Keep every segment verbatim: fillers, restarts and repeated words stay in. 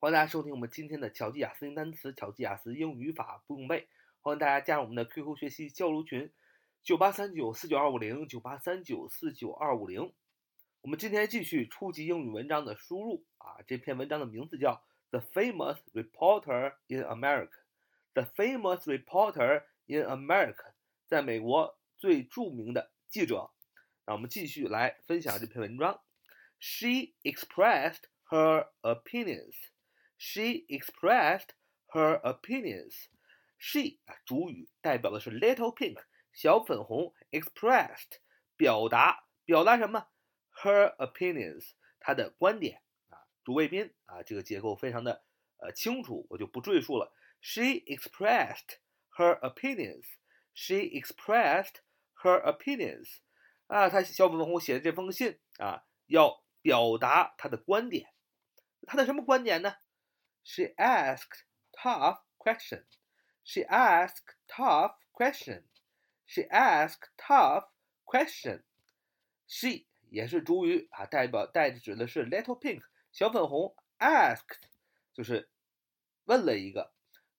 欢迎大家收听我们今天的巧记雅思英单词，巧记雅思英语法不用背。欢迎大家加入我们的 Q Q 学习交流群九八三九四九二五零 九八三九四九二五零。我们今天继续初级英语文章的输入啊，这篇文章的名字叫 The Famous Reporter in America The Famous Reporter in America 在美国最著名的记者。那我们继续来分享这篇文章。 She expressed her opinions She expressed her opinions She 主语代表的是 Little Pink 小粉红 expressed 表达表达什么 her opinions 她的观点啊，主谓宾啊，这个结构非常的呃清楚，我就不赘述了。She expressed her opinions She expressed her opinions 啊，她小粉红写的这封信啊，要表达她的观点，她的什么观点呢？ She asked tough question She asked tough question She asked tough question She 也是主语啊，代表代指的是 Little Pink 小粉红 asked 就是问了一个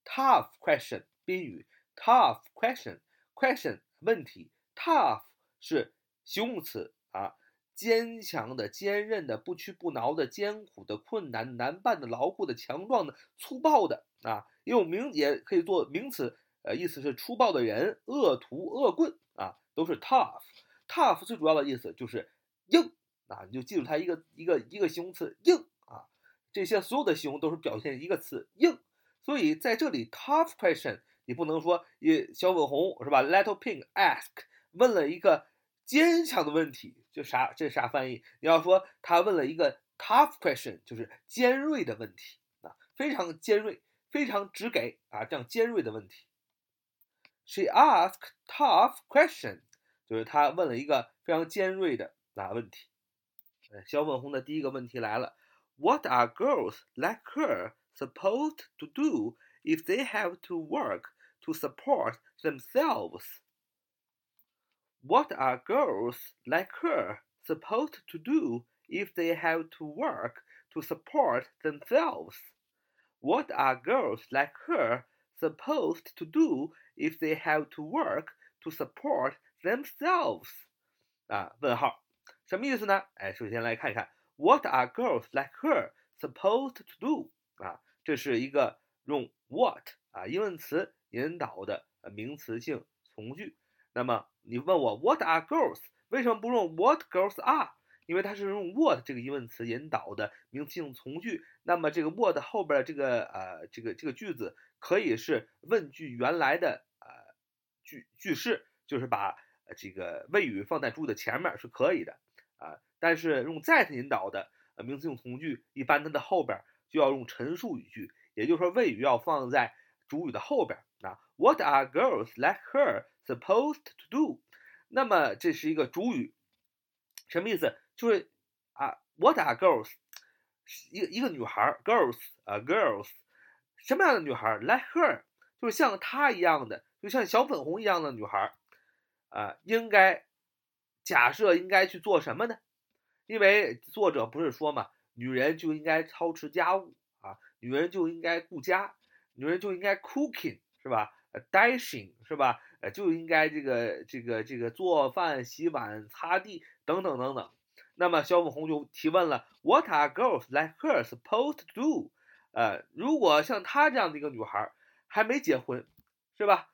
tough question 宾语 tough question question 问题 tough 是形容词啊，坚强的坚韧的不屈不挠的艰苦的困难难办的牢固的强壮的粗暴的啊，也有名也可以做名词，呃，意思是粗暴的人恶徒恶棍啊，都是 tough tough 最主要的意思就是硬啊，你就记住它一个一个一个形容词硬啊，这些所有的形容都是表现一个词硬，所以在这里 tough question 你不能说也小粉红是吧 Little Pink ask 问了一个坚强的问题，就啥这啥翻译？你要说他问了一个 tough question 就是尖锐的问题啊，非常尖锐非常直给啊，这样尖锐的问题。She asked tough question 就是他问了一个非常尖锐的啊问题。小粉红的第一个问题来了 What are girls like her supposed to do if they have to work to support themselves?What are girls like her supposed to do if they have to work to support themselves? What are girls like her supposed to do if they have to work to support themselves? 啊，问号，什么意思呢？哎，首先来看一看 What are girls like her supposed to do? 啊，这是一个用 what 啊英文词引导的名词性从句。那么你问我 What are girls 为什么不用 What girls are 因为它是用 what 这个疑问词引导的名词性从句，那么这个 what 后边的这个呃这个这个句子可以是问句原来的呃句句式，就是把这个谓语放在主语的前面是可以的啊、呃，但是用 that 引导的、呃、名词性从句一般它的后边就要用陈述语句，也就是说谓语要放在主语的后边啊。What are girls like her supposed to do? 那么这是一个主语，什么意思？就是啊 ，What are girls? 一一个女孩 ，girls 啊 ，girls， 什么样的女孩 ？Like her， 就是像她一样的，就像小粉红一样的女孩啊，应该假设应该去做什么呢？因为作者不是说嘛，女人就应该操持家务啊，女人就应该顾家。女人就应该 cooking 是吧 dashing 是吧，就应该这个这个这个做饭洗碗擦地等等等等。那么小粉红就提问了 What are girls like her supposed to do? 呃，如果像她这样的一个女孩还没结婚是吧，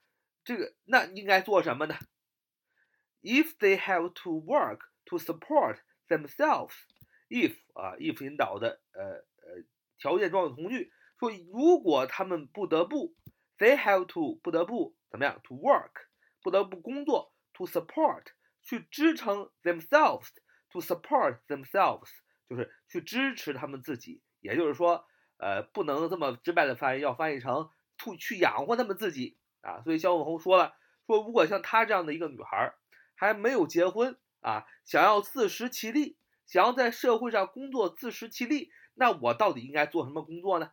这个那应该做什么呢？ If they have to work to support themselves If 啊、呃、if 引导的呃呃条件状语从句，说如果他们不得不 they have to 不得不怎么样 to work 不得不工作 to support 去支撑 themselves to support themselves 就是去支持他们自己，也就是说呃，不能这么直白的翻译，要翻译成 to 去养活他们自己啊。所以小粉红说了，说如果像她这样的一个女孩还没有结婚啊，想要自食其力，想要在社会上工作自食其力，那我到底应该做什么工作呢？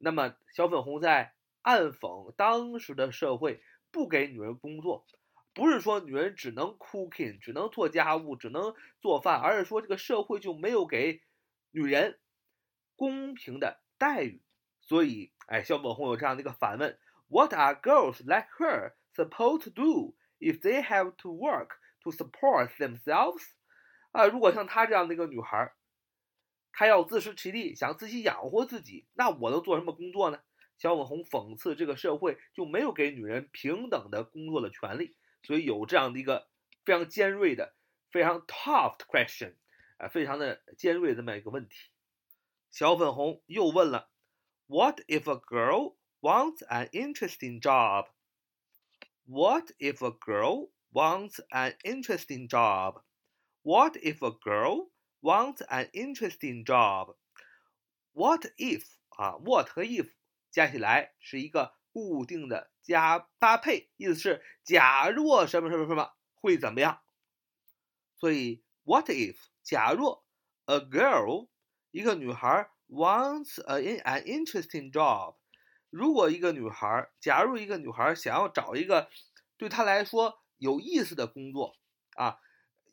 那么小粉红在暗讽当时的社会不给女人工作，不是说女人只能 cooking 只能做家务只能做饭，而是说这个社会就没有给女人公平的待遇。所以，哎，萧猛洪有这样的一个反问 ：What are girls like her supposed to do if they have to work to support themselves？ 啊，如果像她这样的一个女孩，她要自食其力，想自己养活自己，那我能做什么工作呢？萧猛洪讽刺这个社会就没有给女人平等的工作的权利，所以有这样的一个非常尖锐的、非常 tough question， 啊，非常的尖锐的这么一个问题。小粉红又问了 ：What if a girl wants an interesting job？ What if a girl wants an interesting job？ What if a girl wants an interesting job？ What if 啊 ，what 和 if 加起来是一个固定的加搭配，意思是假若什么什么什么会怎么样？所以 ，what if 假若 a girl 一个女孩 wants an an interesting job， 如果一个女孩，假如一个女孩想要找一个对她来说有意思的工作啊，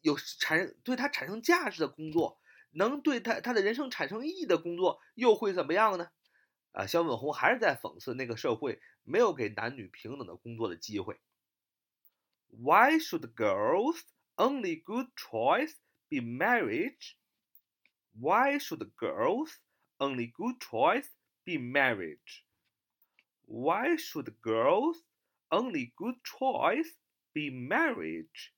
有产对她产生价值的工作，能对她她的人生产生意义的工作，又会怎么样呢？啊，萧文红还是在讽刺那个社会没有给男女平等的工作的机会。Why should girls only good choice be marriage? Why should girls only good choice be marriage? Why should girls only good choice be marriage?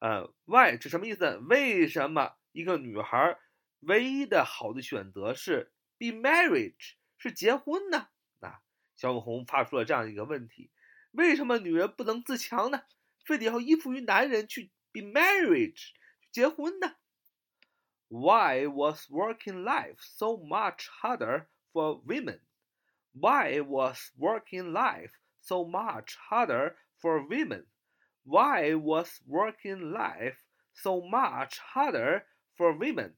呃 ，why 是什么意思？为什么一个女孩唯一的好的选择是 be marriage？是结婚呢？啊，萧猛洪发出了这样一个问题：为什么女人不能自强呢？非得要依附于男人去 be marriage 结婚呢 ？Why was working life so much harder for women? Why was working life so much harder for women? Why was working life so much harder for women?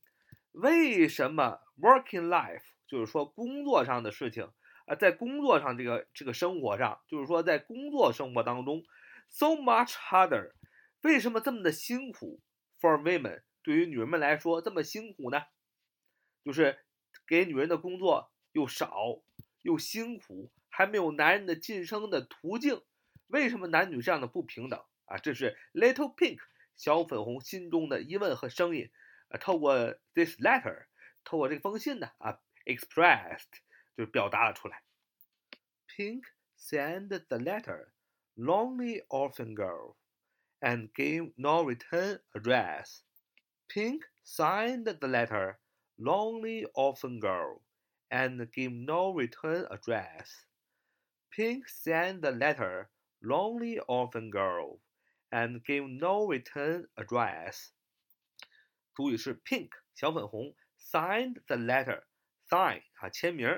为什么 working life？就是说工作上的事情啊，在工作上这个这个生活上，就是说在工作生活当中 so much harder， 为什么这么的辛苦 for women， 对于女人们来说这么辛苦呢？就是给女人的工作又少又辛苦，还没有男人的晋升的途径，为什么男女这样的不平等啊？这是 Little Pink 小粉红心中的疑问和声音啊，透过 this letter， 透过这封信呢啊expressed 就是表达了出来。 Pink sent the letter, lonely orphan girl, and gave no return address. Pink signed the letter, lonely orphan girl, and gave no return address. Pink sent the letter, lonely orphan girl, and gave no return address. 主语是 Pink 小粉红 signed the letter，sign 啊，签名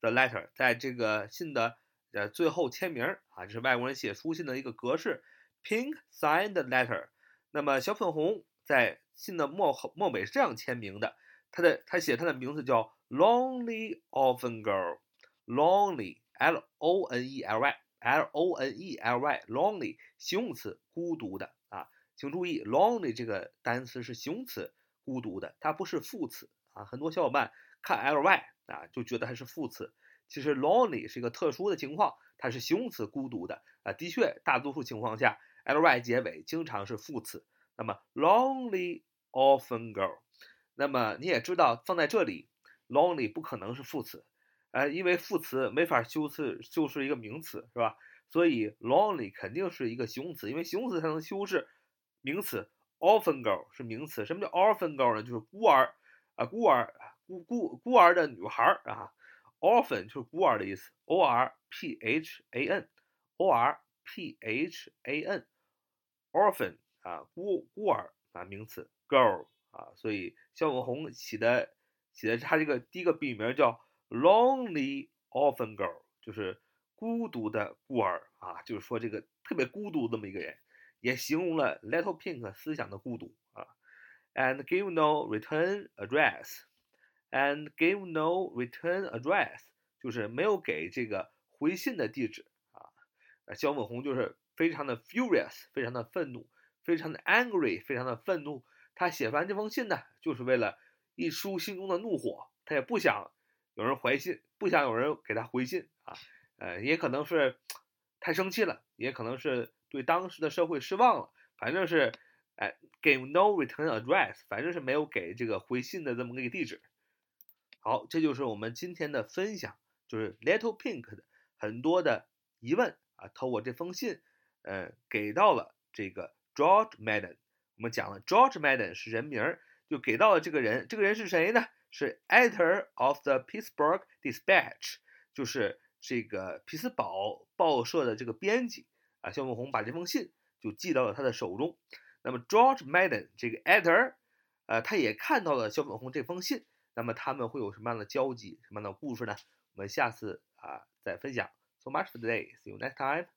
，the letter 在这个信的呃最后签名啊，这是外国人写书信的一个格式。Pink signed the letter。那么小粉红在信的末末尾是这样签名的，他的他写他的名字叫 Lonely Orphan Girl。Lonely L O N E L Y L O N E L Y Lonely 形容词，孤独的啊，请注意 Lonely 这个单词是形容词，孤独的，它不是副词啊，很多小伙伴看 ly 啊，就觉得它是副词，其实 lonely 是一个特殊的情况，它是形容词，孤独的啊。的确，大多数情况下 ly 结尾经常是副词。那么 lonely orphan girl， 那么你也知道，放在这里 lonely 不可能是副词，呃，因为副词没法修饰修饰一个名词，是吧？所以 lonely 肯定是一个形容词，因为形容词才能修饰名词。orphan girl 是名词，什么叫 orphan girl 呢？就是孤儿啊，孤儿。孤孤孤儿的女孩啊 ，orphan 就是孤儿的意思 ，o r p h a n o r p h a n orphan 啊，孤孤儿啊，名词 girl 啊，所以萧文红起的起的他这个第一个笔名叫 lonely orphan girl， 就是孤独的孤儿啊，就是说这个特别孤独这么一个人，也形容了 Little Pink 思想的孤独啊 ，and give no return address。And gave no return address， 就是没有给这个回信的地址啊。萧猛洪就是非常的 furious， 非常的愤怒，非常的 angry， 非常的愤怒。他写完这封信呢，就是为了一抒心中的怒火。他也不想有人回信，不想有人给他回信啊，呃，也可能是太生气了，也可能是对当时的社会失望了，反正是哎给 no return address， 反正是没有给这个回信的这么个地址。好，这就是我们今天的分享，就是 Little Pink 的很多的疑问啊，透过这封信，呃，给到了这个 George Madden。我们讲了 George Madden 是人名，就给到了这个人，这个人是谁呢？是 editor of the Pittsburgh Dispatch， 就是这个匹兹堡报社的这个编辑啊。萧梦红把这封信就寄到了他的手中。那么 George Madden 这个 editor， 呃，他也看到了萧梦红这封信。那么他们会有什么样的交集，什么样的故事呢？我们下次啊再分享。So much for today. See you next time.